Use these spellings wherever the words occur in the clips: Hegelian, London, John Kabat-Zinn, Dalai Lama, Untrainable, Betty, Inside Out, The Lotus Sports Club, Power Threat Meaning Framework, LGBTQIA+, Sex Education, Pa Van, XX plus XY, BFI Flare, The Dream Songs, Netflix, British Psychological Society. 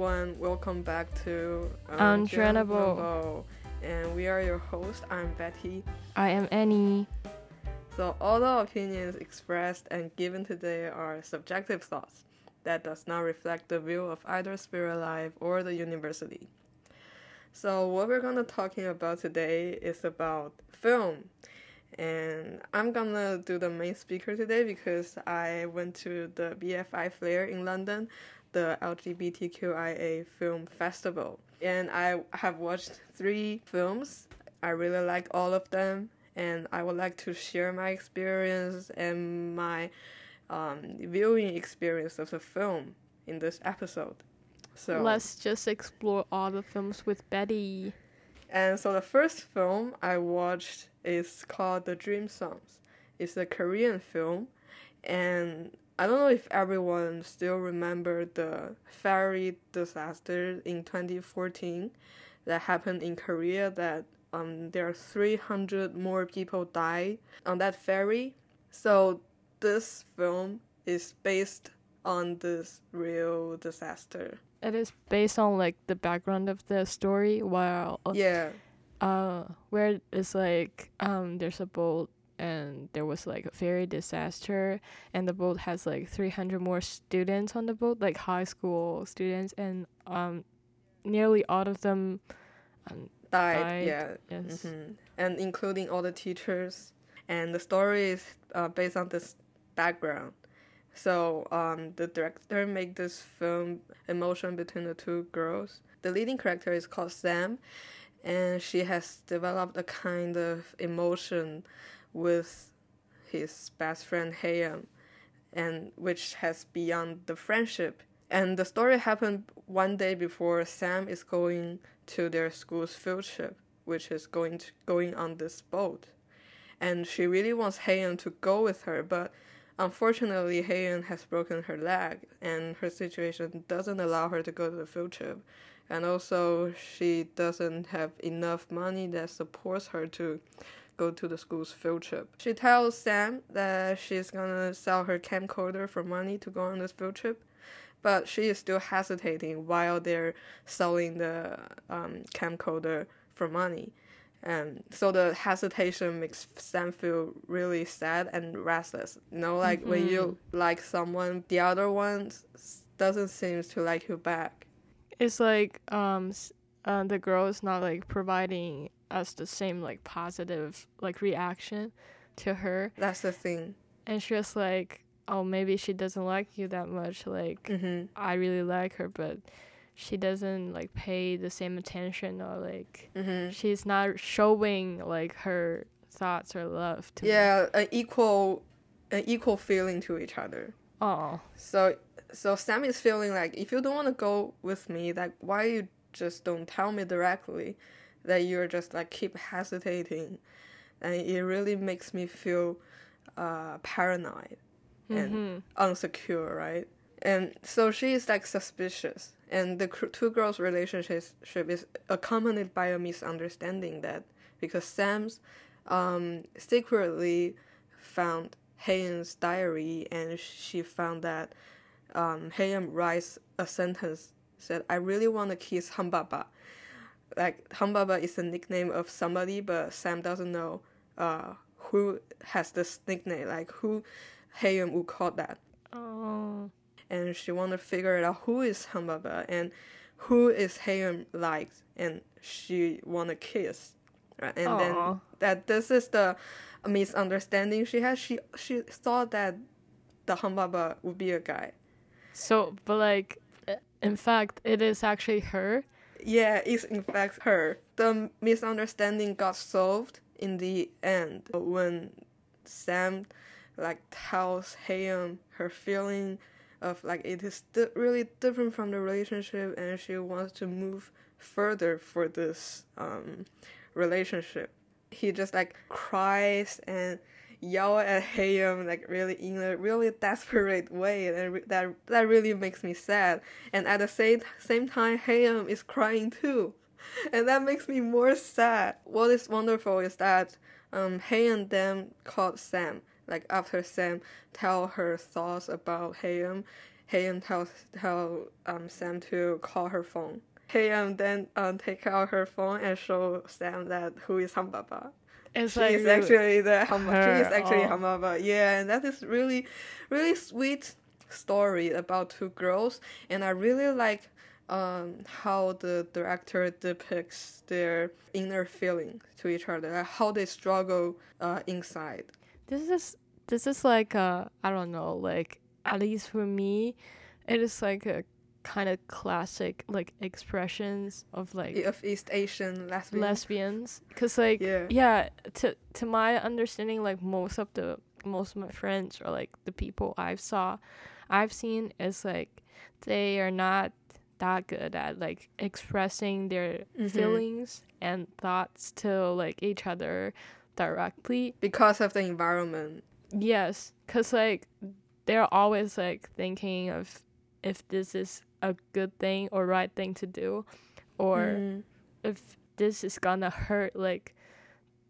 everyone, welcome back to Untrainable, and we are your hosts. I'm Betty. I am Annie. So all the opinions expressed and given today are subjective thoughts that does not reflect the view of either Spirit Life or the university. So what we're gonna talking about today is about film. And I'm gonna do the main speaker today because I went to the BFI Flare in London, the LGBTQIA film festival. And I have watched 3 films. I really like all of them. And I would like to share my experience and my viewing experience of the film in this episode. So let's just explore all the films with Betty. And so the first film I watched is called The Dream Songs. It's a Korean film, and I don't know if everyone still remember the ferry disaster in 2014 that happened in Korea, that there are 300 more people died on that ferry. So this film is based on this real disaster. It is based on like the background of the story. Wow. Yeah. Where it's like there's a boat and there was like a ferry disaster, and the boat has like 300 more students on the boat, like high school students, and nearly all of them died. Yeah. Yes. Mm-hmm. And including all the teachers. And the story is based on this background. So the director made this film emotion between the two girls. The leading character is called Sam, and she has developed a kind of emotion with his best friend Hayam, and which has beyond the friendship. And the story happened one day before Sam is going to their school's field trip, which is going on this boat. And she really wants Hayam to go with her, but unfortunately, Hayun has broken her leg, and her situation doesn't allow her to go to the field trip. And also, she doesn't have enough money that supports her to go to the school's field trip. She tells Sam that she's gonna sell her camcorder for money to go on this field trip, but she is still hesitating while they're selling the camcorder for money. And so the hesitation makes Sam feel really sad and restless. You know, like mm-hmm. when you like someone, the other one doesn't seem to like you back. It's like the girl is not like providing us the same like positive like reaction to her. That's the thing. And she was like, oh, maybe she doesn't like you that much. Like mm-hmm. I really like her, but she doesn't like pay the same attention, or like mm-hmm. she's not showing like her thoughts or love to me. an equal feeling to each other. Oh, so Sam is feeling like, if you don't want to go with me, like why you just don't tell me directly that you're just like keep hesitating, and it really makes me feel paranoid and insecure, right? And so she is like suspicious, and the two girls' relationship is accompanied by a misunderstanding, that because Sam's secretly found Hayam's diary, and she found that Hayam writes a sentence, said, "I really want to kiss Hambaba." Like Hambaba is the nickname of somebody, but Sam doesn't know who has this nickname, like who Hayam would call that. Oh. And she wanted to figure out who is Hambaba and who is Hayam like, and she want to kiss, right? And aww. Then that this is the misunderstanding she has. She thought that the Hambaba would be a guy. So, but like, in fact, it is actually her. Yeah, it's in fact her. The misunderstanding got solved in the end when Sam like tells Hayam her feeling of like it is really different from the relationship, and she wants to move further for this relationship. He just like cries and yells at Hayam like really in a really desperate way, and that really makes me sad. And at the same time, Hayam is crying too, and that makes me more sad. What is wonderful is that Hayam then called Sam. Like after Sam tell her thoughts about Hayam, Haeyeon tells Sam to call her phone. Haeyeon then take out her phone and show Sam that who is Hanbaba. She is actually Hanbaba. Yeah, and that is really, really sweet story about two girls. And I really like how the director depicts their inner feelings to each other, like how they struggle inside. This is like I don't know, like at least for me, it is like a kind of classic like expressions of like of East Asian lesbians. Because like yeah, to my understanding, like most of my friends or like the people I've seen is like they are not that good at like expressing their feelings and thoughts to like each other directly because of the environment. Yes, because like they're always like thinking of if this is a good thing or right thing to do, or if this is gonna hurt like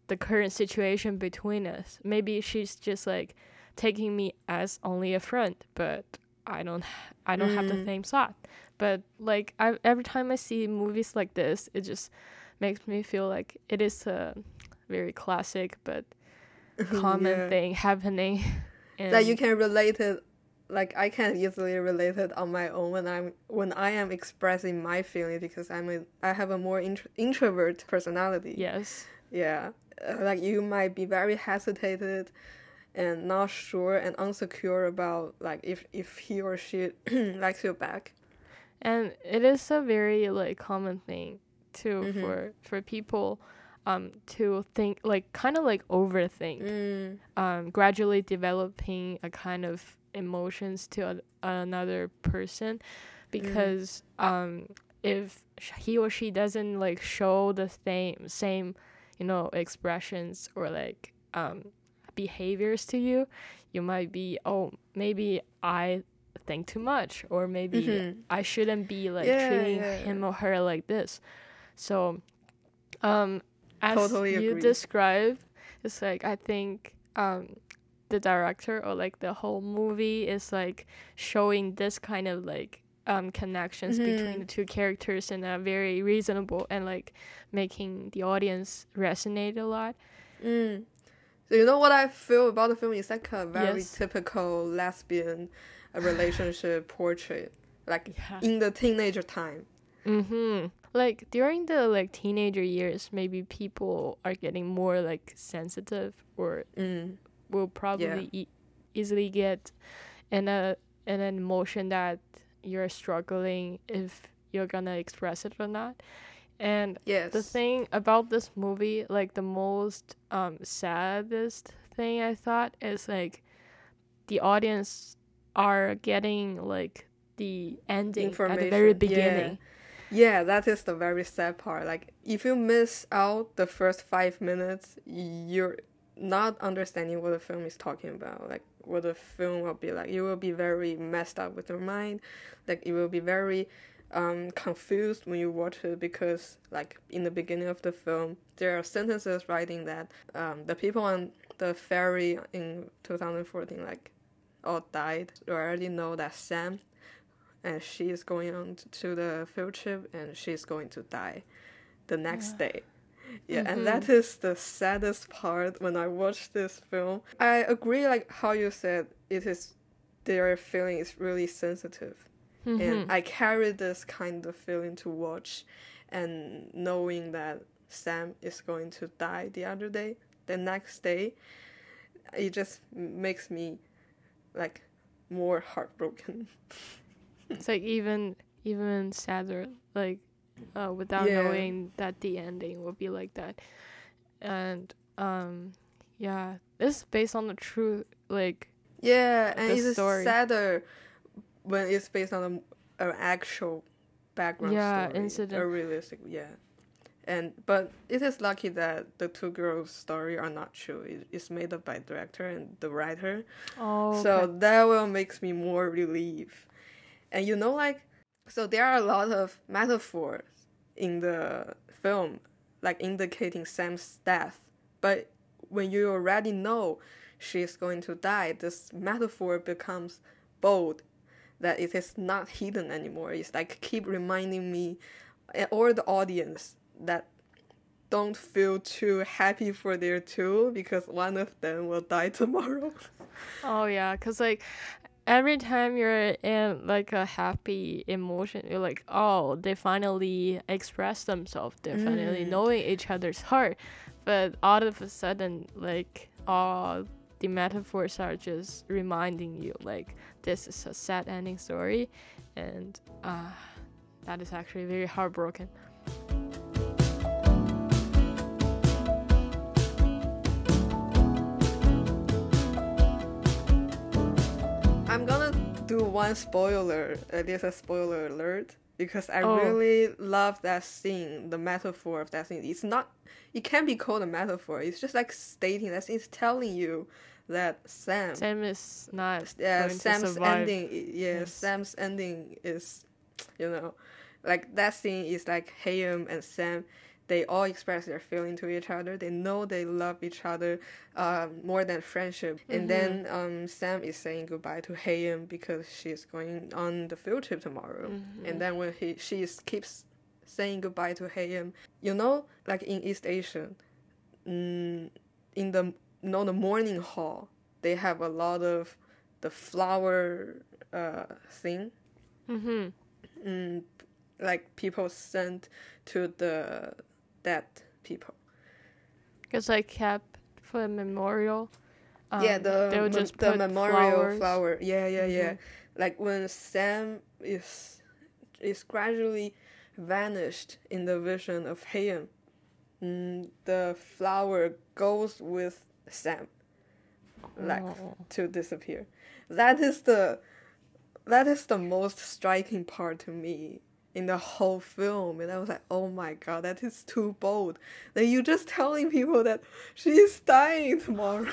the current situation between us. Maybe she's just like taking me as only a friend, but I don't have the same thought. But like every time I see movies like this, it just makes me feel like it is a very classic but common thing happening. That you can relate it, like I can easily relate it on my own when I am expressing my feelings, because I have a more introvert personality. Yes. Yeah, like you might be very hesitated and not sure and insecure about like if he or she likes you back. And it is a very like common thing too for people to think like kind of like overthink, gradually developing a kind of emotions to another person, because if he or she doesn't like show the same you know expressions or like behaviors to you, you might be, oh, maybe I think too much, or maybe I shouldn't be like treating him or her like this. So as totally you agree. Describe, it's like I think the director or like the whole movie is like showing this kind of like connections between the two characters in a very reasonable and like making the audience resonate a lot. So you know what I feel about the film is like a very typical lesbian relationship portrait, like in the teenager time. Like during the like teenager years, maybe people are getting more like sensitive or will probably easily get in an emotion that you're struggling if you're gonna express it or not. And the thing about this movie, like the most saddest thing I thought is like the audience are getting like the ending at the very beginning. Yeah, that is the very sad part. Like if you miss out the first 5 minutes, you're not understanding what the film is talking about, like what the film will be like. You will be very messed up with your mind, like it will be very confused when you watch it, because like in the beginning of the film there are sentences writing that the people on the ferry in 2014 like all died. You already know that Sam, and she is going on to the field trip and she's going to die the next day. And that is the saddest part when I watch this film. I agree, like how you said, it is their feeling is really sensitive. And I carry this kind of feeling to watch, and knowing that Sam is going to die the next day, it just makes me like more heartbroken. It's like even sadder, like without knowing that the ending will be like that. And this is based on the true like and it's sadder when it's based on an actual background story, incident, a realistic but it is lucky that the two girls' story are not true. It's made up by director and the writer. So that will makes me more relieved. And you know, like, so there are a lot of metaphors in the film, like indicating Sam's death. But when you already know she's going to die, this metaphor becomes bold that it is not hidden anymore. It's like keep reminding me or the audience that don't feel too happy for their two, because one of them will die tomorrow. Oh yeah, because like every time you're in like a happy emotion, you're like, oh, they finally express themselves, they're finally knowing each other's heart. But all of a sudden, like all the metaphors are just reminding you like this is a sad ending story, and that is actually very heartbroken. I'm gonna do one spoiler. There's a spoiler alert, because I really love that scene, the metaphor of that scene. It's not, it can't be called a metaphor. It's just like stating that it's telling you that Sam is not. Yeah, Sam's ending. Yeah, yes. Sam's ending is, you know, like that scene is like Hayam and Sam. They all express their feeling to each other. They know they love each other more than friendship. Mm-hmm. And then Sam is saying goodbye to Hayam because she's going on the field trip tomorrow. Mm-hmm. And then when she keeps saying goodbye to Hayam, you know, like in East Asia, in the, you know, the morning hall, they have a lot of the flower thing. Mm-hmm. Like people sent to the dead people, because I kept for a memorial. They would just put the memorial flower. Yeah. Like when Sam is gradually vanished in the vision of Hayam, the flower goes with Sam, like to disappear. That is the most striking part to me in the whole film. And I was like, oh my god, that is too bold, that you're just telling people that she's dying tomorrow.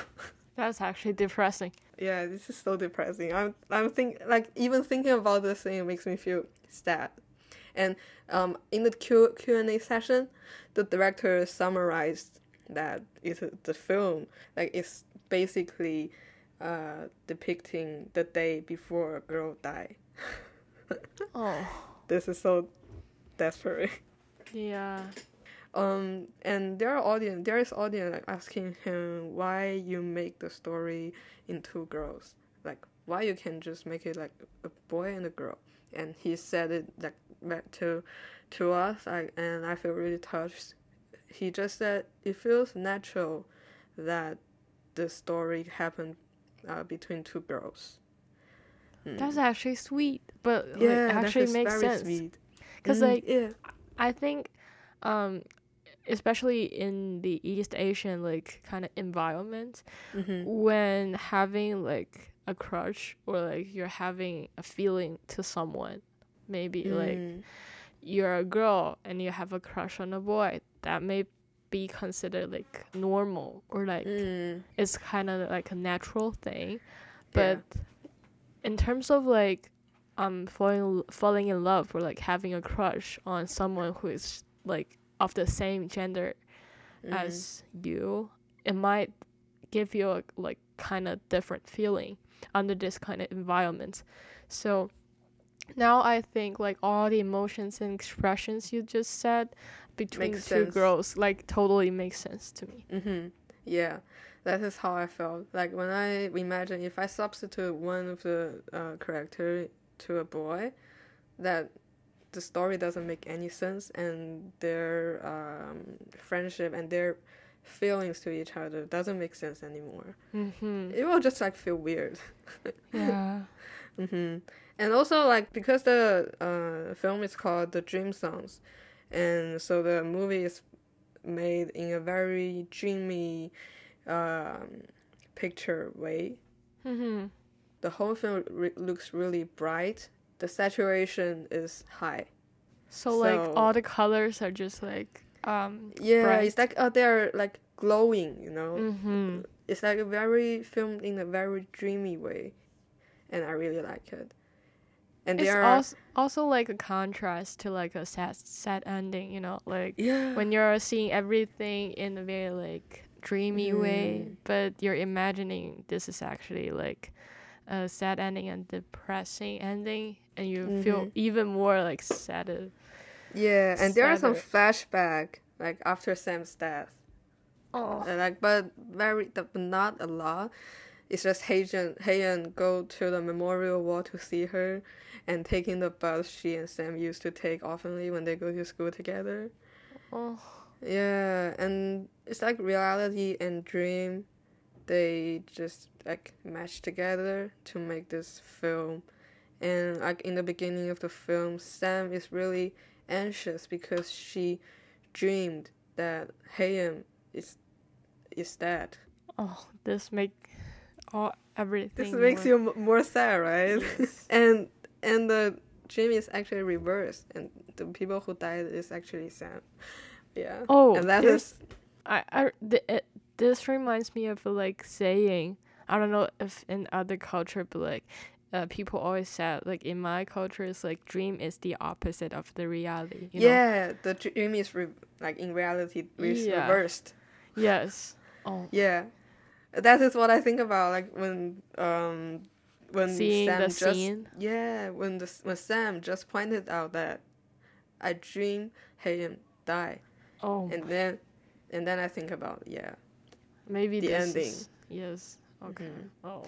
That's actually depressing. Yeah, this is so depressing. I'm thinking, like, even thinking about this thing makes me feel sad. And in the Q&A session, the director summarized that the film, like, it's basically depicting the day before a girl died. Oh, this is so desperate. Yeah. And there is audience like asking him why you make the story in two girls, like why you can just make it like a boy and a girl. And he said it like back to us, and I feel really touched. He just said it feels natural that the story happened between two girls. That's actually sweet, but yeah, like, actually makes sense. Because like, yeah. I think, especially in the East Asian like kind of environment, when having like a crush or like you're having a feeling to someone, maybe like you're a girl and you have a crush on a boy, that may be considered like normal or like it's kind of like a natural thing, but. Yeah. In terms of like, falling in love or like having a crush on someone who is like of the same gender as you, it might give you a like kind of different feeling under this kind of environment. So now I think like all the emotions and expressions you just said between makes two sense. Girls like totally makes sense to me. Mm-hmm. Yeah. That is how I felt. Like when I imagine if I substitute one of the character to a boy, that the story doesn't make any sense, and their friendship and their feelings to each other doesn't make sense anymore. Mm-hmm. It will just like feel weird. Yeah. Mm-hmm. And also like because the film is called The Dream Songs, and so the movie is made in a very dreamy picture way. The whole film looks really bright. The saturation is high, so like all the colors are just like bright. It's like they're like glowing, you know. It's like a very filmed in a very dreamy way, and I really like it. And it's also like a contrast to like a sad ending, you know, like when you're seeing everything in a very like dreamy way, but you're imagining this is actually like a sad ending and depressing ending, and you feel even more like sad. Yeah, and there are some flashback like after Sam's death. Oh, like but very not a lot. It's just Haeyeon go to the memorial wall to see her, and taking the bus she and Sam used to take oftenly when they go to school together. Oh. Yeah, and it's like reality and dream, they just like match together to make this film. And like in the beginning of the film, Sam is really anxious because she dreamed that Haeyeon is dead. Oh, this makes you more sad, right? Yes. and the dream is actually reversed, and the people who died is actually Sam. Yeah. Oh, and that is. This reminds me of like saying, I don't know if in other culture, but like people always said, like in my culture, it's like dream is the opposite of the reality. You know? The dream is reversed. Yes. Oh. Yeah. That is what I think about, like when seeing Sam when Sam just pointed out that I dream Haeyeon die. Oh. And then I think about maybe the ending. Yes. Okay. Mm-hmm. Oh.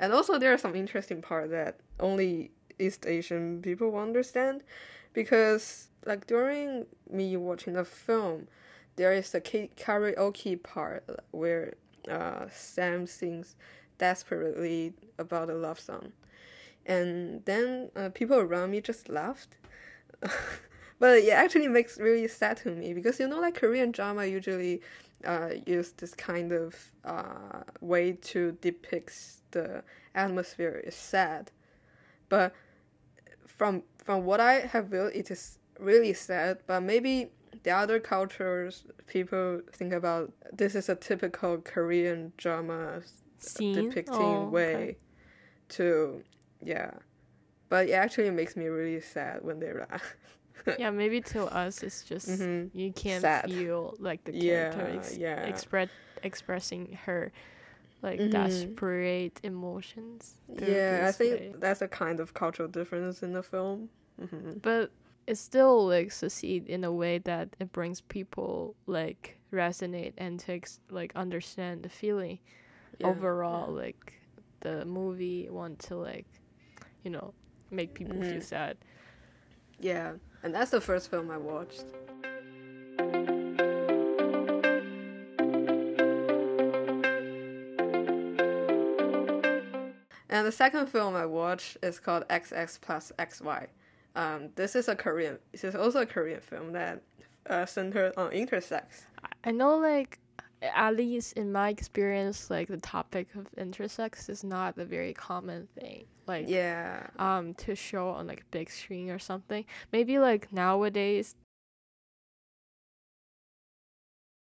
And also there are some interesting parts that only East Asian people will understand, because like during me watching the film, there is the karaoke part where Sam sings desperately about a love song, and then people around me just laughed. But it actually makes really sad to me, because you know, like Korean drama usually use this kind of way to depict the atmosphere is sad, but from what I have viewed, it is really sad. But maybe the other cultures, people think about this is a typical Korean drama depicting way to, but it actually makes me really sad when they laugh. Yeah, maybe to us it's just you can't feel like the character expressing her like desperate emotions. I think that's a kind of cultural difference in the film. But it still like succeed in a way that it brings people like resonate and takes like understand the feeling. Overall, like the movie want to like, you know, make people feel sad. Yeah, and that's the first film I watched. And the second film I watched is called XX plus XY. This is also a Korean film that centered on intersex. I know, like, at least in my experience, like the topic of intersex is not a very common thing, like to show on like big screen or something. Maybe like nowadays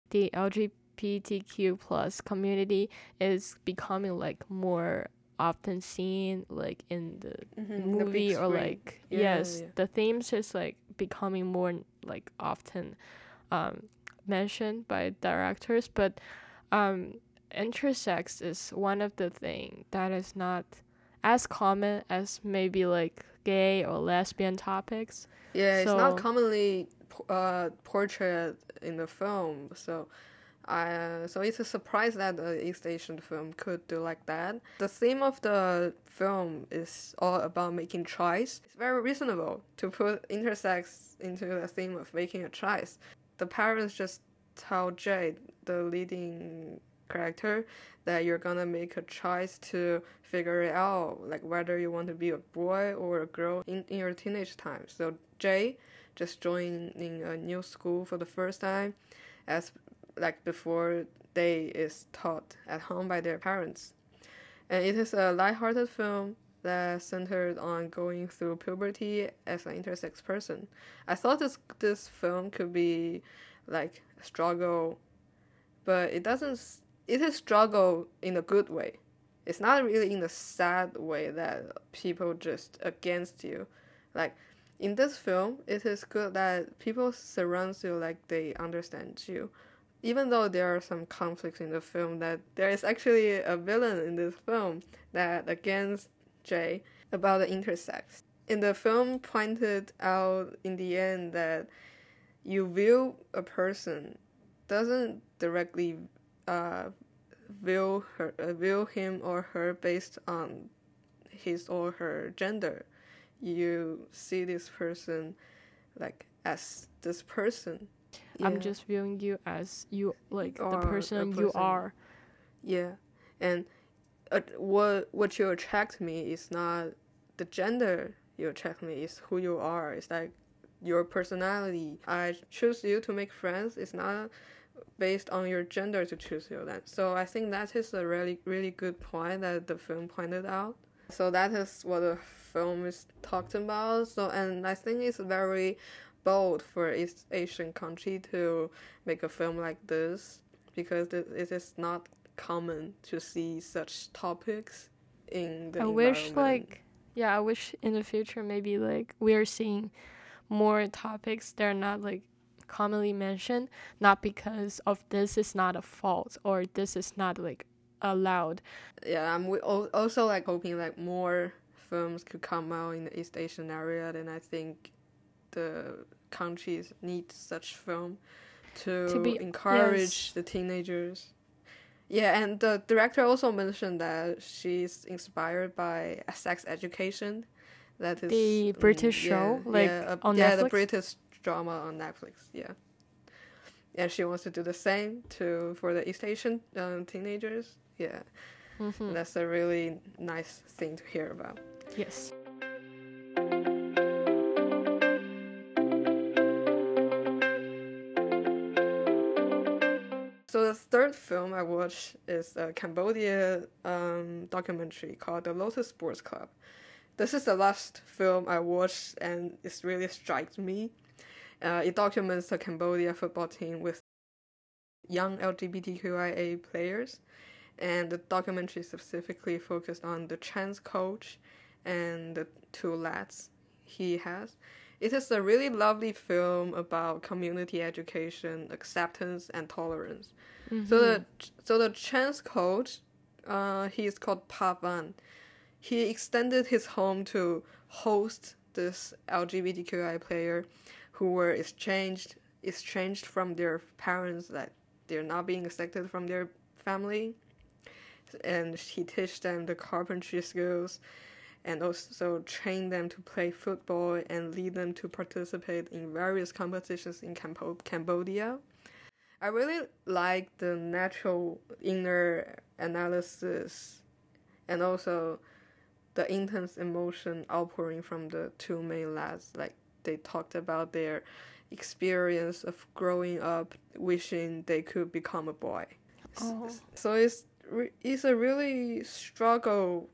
the LGBTQ plus community is becoming like more often seen like in the movie the or like the themes is like becoming more like often mentioned by directors, but intersex is one of the thing that is not as common as maybe like gay or lesbian topics. So it's not commonly portrayed in the film, so it's a surprise that an East Asian film could do like that. The theme of the film is all about making choice. It's very reasonable to put intersex into the theme of making a choice. The parents just tell Jade, the leading character, that you're gonna make a choice to figure it out, like whether you want to be a boy or a girl in your teenage time. So Jade just joining a new school for the first time, as like before they is taught at home by their parents. And it is a lighthearted film that centered on going through puberty as an intersex person. I thought this film could be like a struggle, but it doesn't. It is struggle in a good way. It's not really in the sad way that people just against you. Like in this film, it is good that people surround you like they understand you, even though there are some conflicts in the film, that there is actually a villain in this film that against Jay about the intersex. In the film pointed out in the end that you view a person doesn't directly view him or her based on his or her gender. You see this person like as this person. Yeah. I'm just viewing you as you, like, or the person you are. Yeah, and what you attract me is not the gender you attract me, it's who you are. It's like your personality. I choose you to make friends. It's not based on your gender to choose you then. So I think that is a really, really good point that the film pointed out. So that is what the film is talked about. So, and I think it's very bold for East Asian country to make a film like this, because it is not common to see such topics in the environment. I wish in the future maybe like we are seeing more topics that are not like commonly mentioned, not because of this is not a fault or this is not like allowed. Yeah, I'm also like hoping like more films could come out in the East Asian area, and I think the countries need such film to encourage the teenagers. Yeah, and the director also mentioned that she's inspired by Sex Education, that is the British show, on Netflix. The British drama on Netflix. Yeah, and she wants to do the same for the East Asian teenagers. Yeah, mm-hmm. That's a really nice thing to hear about. Yes. So the third film I watched is a Cambodia documentary called The Lotus Sports Club. This is the last film I watched, and it really strikes me. It documents the Cambodia football team with young LGBTQIA players, and the documentary specifically focused on the trans coach and the two lads he has. It is a really lovely film about community education, acceptance, and tolerance. Mm-hmm. So the trans coach, he is called Pa Van. He extended his home to host this LGBTQI player who were estranged from their parents, that they're not being accepted from their family. And he teach them the carpentry skills, and also train them to play football and lead them to participate in various competitions in Cambodia. I really like the natural inner analysis and also the intense emotion outpouring from the two main lads. Like, they talked about their experience of growing up wishing they could become a boy. Oh. So it's a really struggle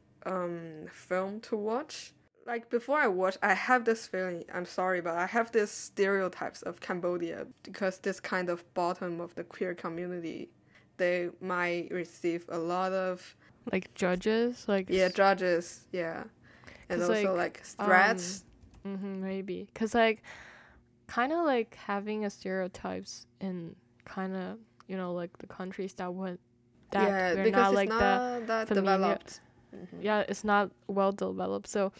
film to watch. Like, before I watch, I have this feeling, I'm sorry, but I have these stereotypes of Cambodia, because this kind of bottom of the queer community, they might receive a lot of judges, yeah, and also like threats, maybe, because like kind of like having a stereotypes in kind of, you know, like the countries that we're because not like that developed. Mm-hmm. Yeah, it's not well developed. So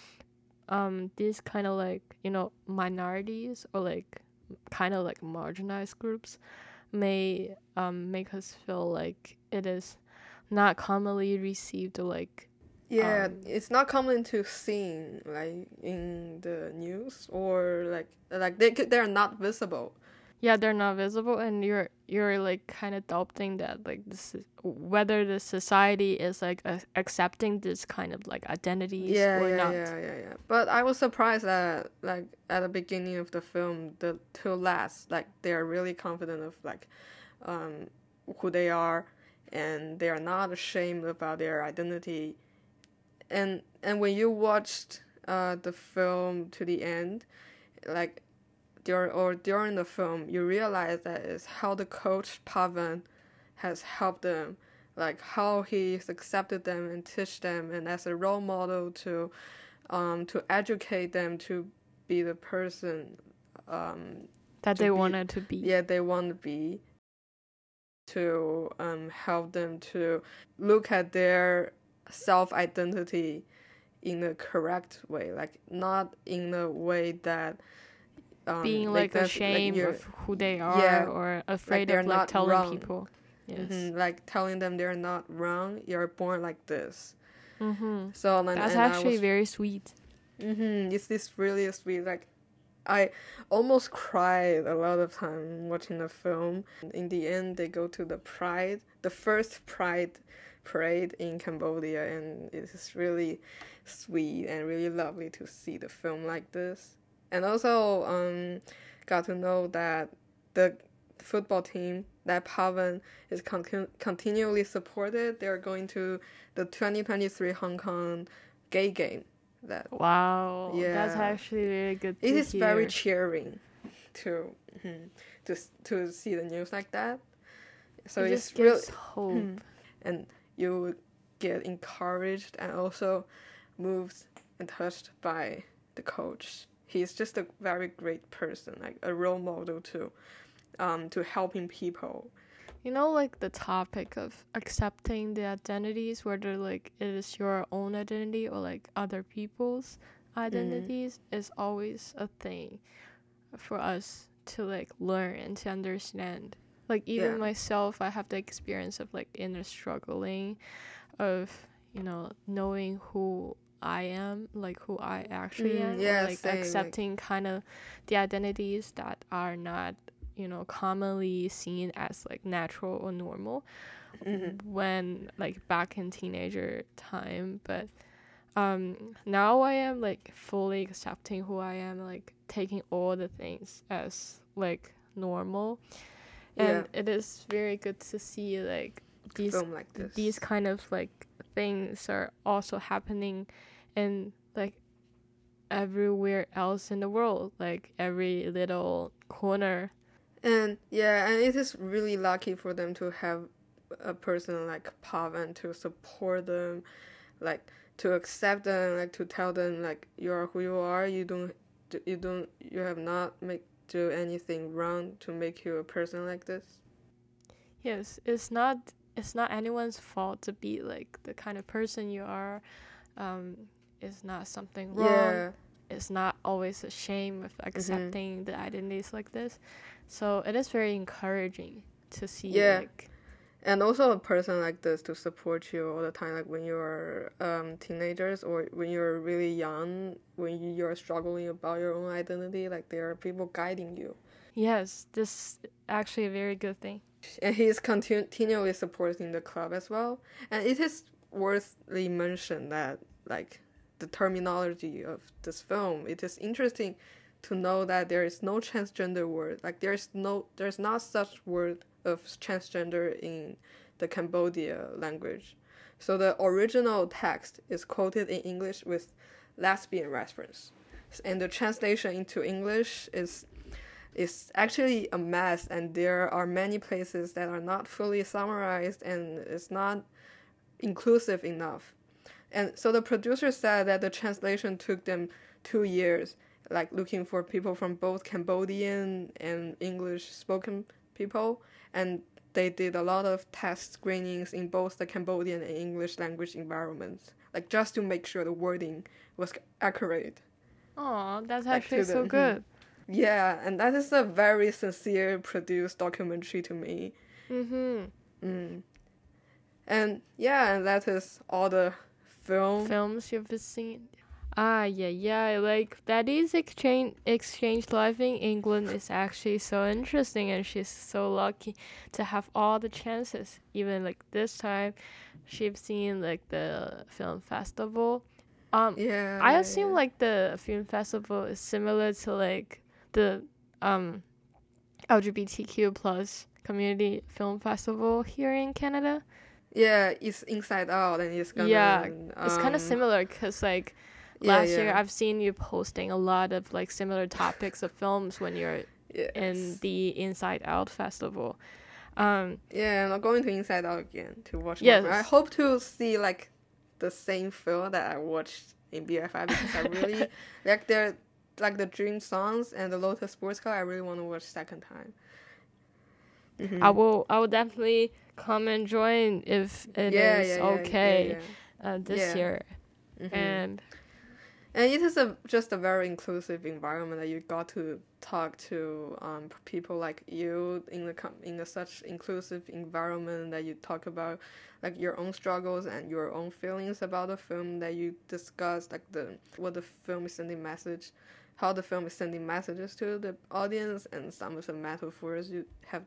these kind of like, you know, minorities or like kind of like marginalized groups may make us feel like it is not commonly received, like it's not common to see like in the news, or like they're not visible. Yeah, they're not visible, and you're like kind of doubting that like this is, whether the society is like accepting this kind of like identities or not. Yeah. But I was surprised that like at the beginning of the film, the two lads, like, they're really confident of like who they are, and they are not ashamed about their identity. And when you watched the film to the end, like, during the film, you realize that it's how the coach Pa Van has helped them, like how he's accepted them and teach them, and as a role model to educate them to be the person that they wanted to be. Yeah, they want to be. to help them to look at their self-identity in a correct way, like not in a way that being like ashamed of who they are, or afraid like of like telling wrong. People. Yes. Mm-hmm, like telling them they're not wrong, you're born like this. Mm-hmm. So that's actually very sweet. Mm-hmm, it's this really sweet. Like I almost cried a lot of time watching the film. In the end, they go to the first Pride parade in Cambodia, and it's really sweet and really lovely to see the film like this. And also, got to know that the football team that Pa Van is continually supported. They are going to the 2023 Hong Kong Gay Game. Wow, yeah. That's actually really good. It is very cheering to see the news like that. So it just gives hope, and you get encouraged and also moved and touched by the coach. He's just a very great person, like a role model to helping people. You know, like the topic of accepting the identities, whether like it is your own identity or like other people's identities, is always a thing for us to like learn and to understand. Like even myself, I have the experience of like inner struggling of, you know, knowing who I am, like who I actually am, or, like accepting kind of the identities that are not, you know, commonly seen as like natural or normal when like back in teenager time. But now I am like fully accepting who I am, like taking all the things as like normal, and it is very good to see like these kind of like things are also happening in like everywhere else in the world, like every little corner. And it is really lucky for them to have a person like Pa Van to support them, like to accept them, like to tell them like you are who you are. You have not do anything wrong to make you a person like this. Yes, it's not anyone's fault to be like the kind of person you are. It's not something wrong. Yeah. It's not always a shame of accepting the identities like this. So it is very encouraging to see. Yeah. Like, and also a person like this to support you all the time, like when you're teenagers or when you're really young, when you're struggling about your own identity, like there are people guiding you. Yes, this is actually a very good thing. And he's continually supporting the club as well. And it is worthly mentioned that like the terminology of this film, it is interesting to know that there is no transgender word, like there's not such word of transgender in the Cambodia language. So the original text is quoted in English with lesbian reference, and the translation into English is actually a mess, and there are many places that are not fully summarized, and it's not inclusive enough. And so the producer said that the translation took them 2 years, like looking for people from both Cambodian and English-spoken people. And they did a lot of test screenings in both the Cambodian and English language environments, like just to make sure the wording was accurate. Oh, that's actually like so good. Yeah, and that is a very sincere produced documentary to me. And that is all the films you've seen. Like Betty's exchange life in England is actually so interesting, and she's so lucky to have all the chances. Even like this time she's seen like the film festival. I assume like the film festival is similar to like the LGBTQ plus community film festival here in Canada. Yeah, it's Inside Out, and it's kind of... Yeah, it's kind of similar, because, like, last year I've seen you posting a lot of, like, similar topics of films when you're in the Inside Out festival. I'm going to Inside Out again to watch more. I hope to see, like, the same film that I watched in BFI, because I really... like, The Dream Songs and The Lotus Sports Club, I really want to watch second time. mm-hmm. I will definitely come and join if it is okay this year. Mm-hmm. And it is just a very inclusive environment that you got to talk to people like you in a such inclusive environment that you talk about like your own struggles and your own feelings about the film, that you discuss like what the film is sending message, how the film is sending messages to the audience, and some of the metaphors you have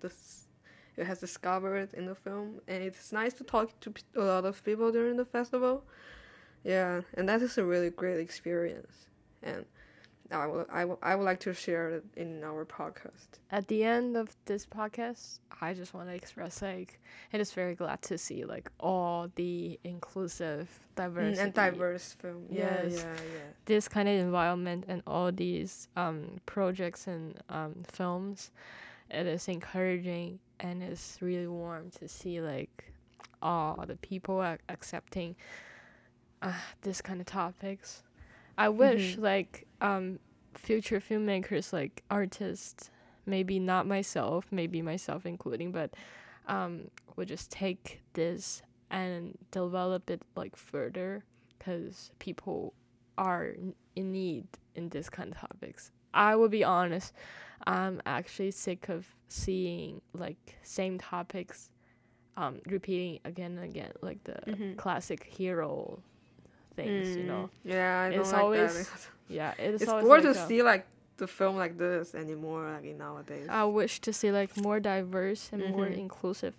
discovered in the film. And it's nice to talk to a lot of people during the festival. Yeah, and that is a really great experience, and I would like to share it in our podcast. At the end of this podcast, I just want to express I just very glad to see like all the inclusive diversity and diverse film. Yeah. This kind of environment and all these projects and films, it is encouraging, and it's really warm to see like all the people accepting. This kind of topics. I wish mm-hmm. like future filmmakers, like artists, maybe myself including, but would just take this and develop it like further, because people are in need in this kind of topics. I will be honest, I'm actually sick of seeing like same topics repeating again and again, like the mm-hmm. classic hero things, you know. Yeah, I don't it's like always, that. Yeah, it's always more like to see like the film like this anymore, like in nowadays. I wish to see like more diverse and mm-hmm. more inclusive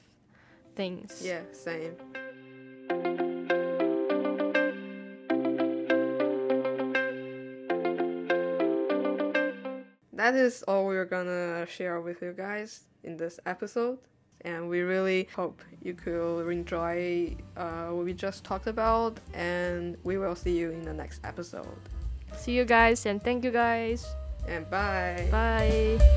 things. Yeah, same. That is all we're gonna share with you guys in this episode. And we really hope you could enjoy what we just talked about. And we will see you in the next episode. See you guys, and thank you guys. And bye. Bye.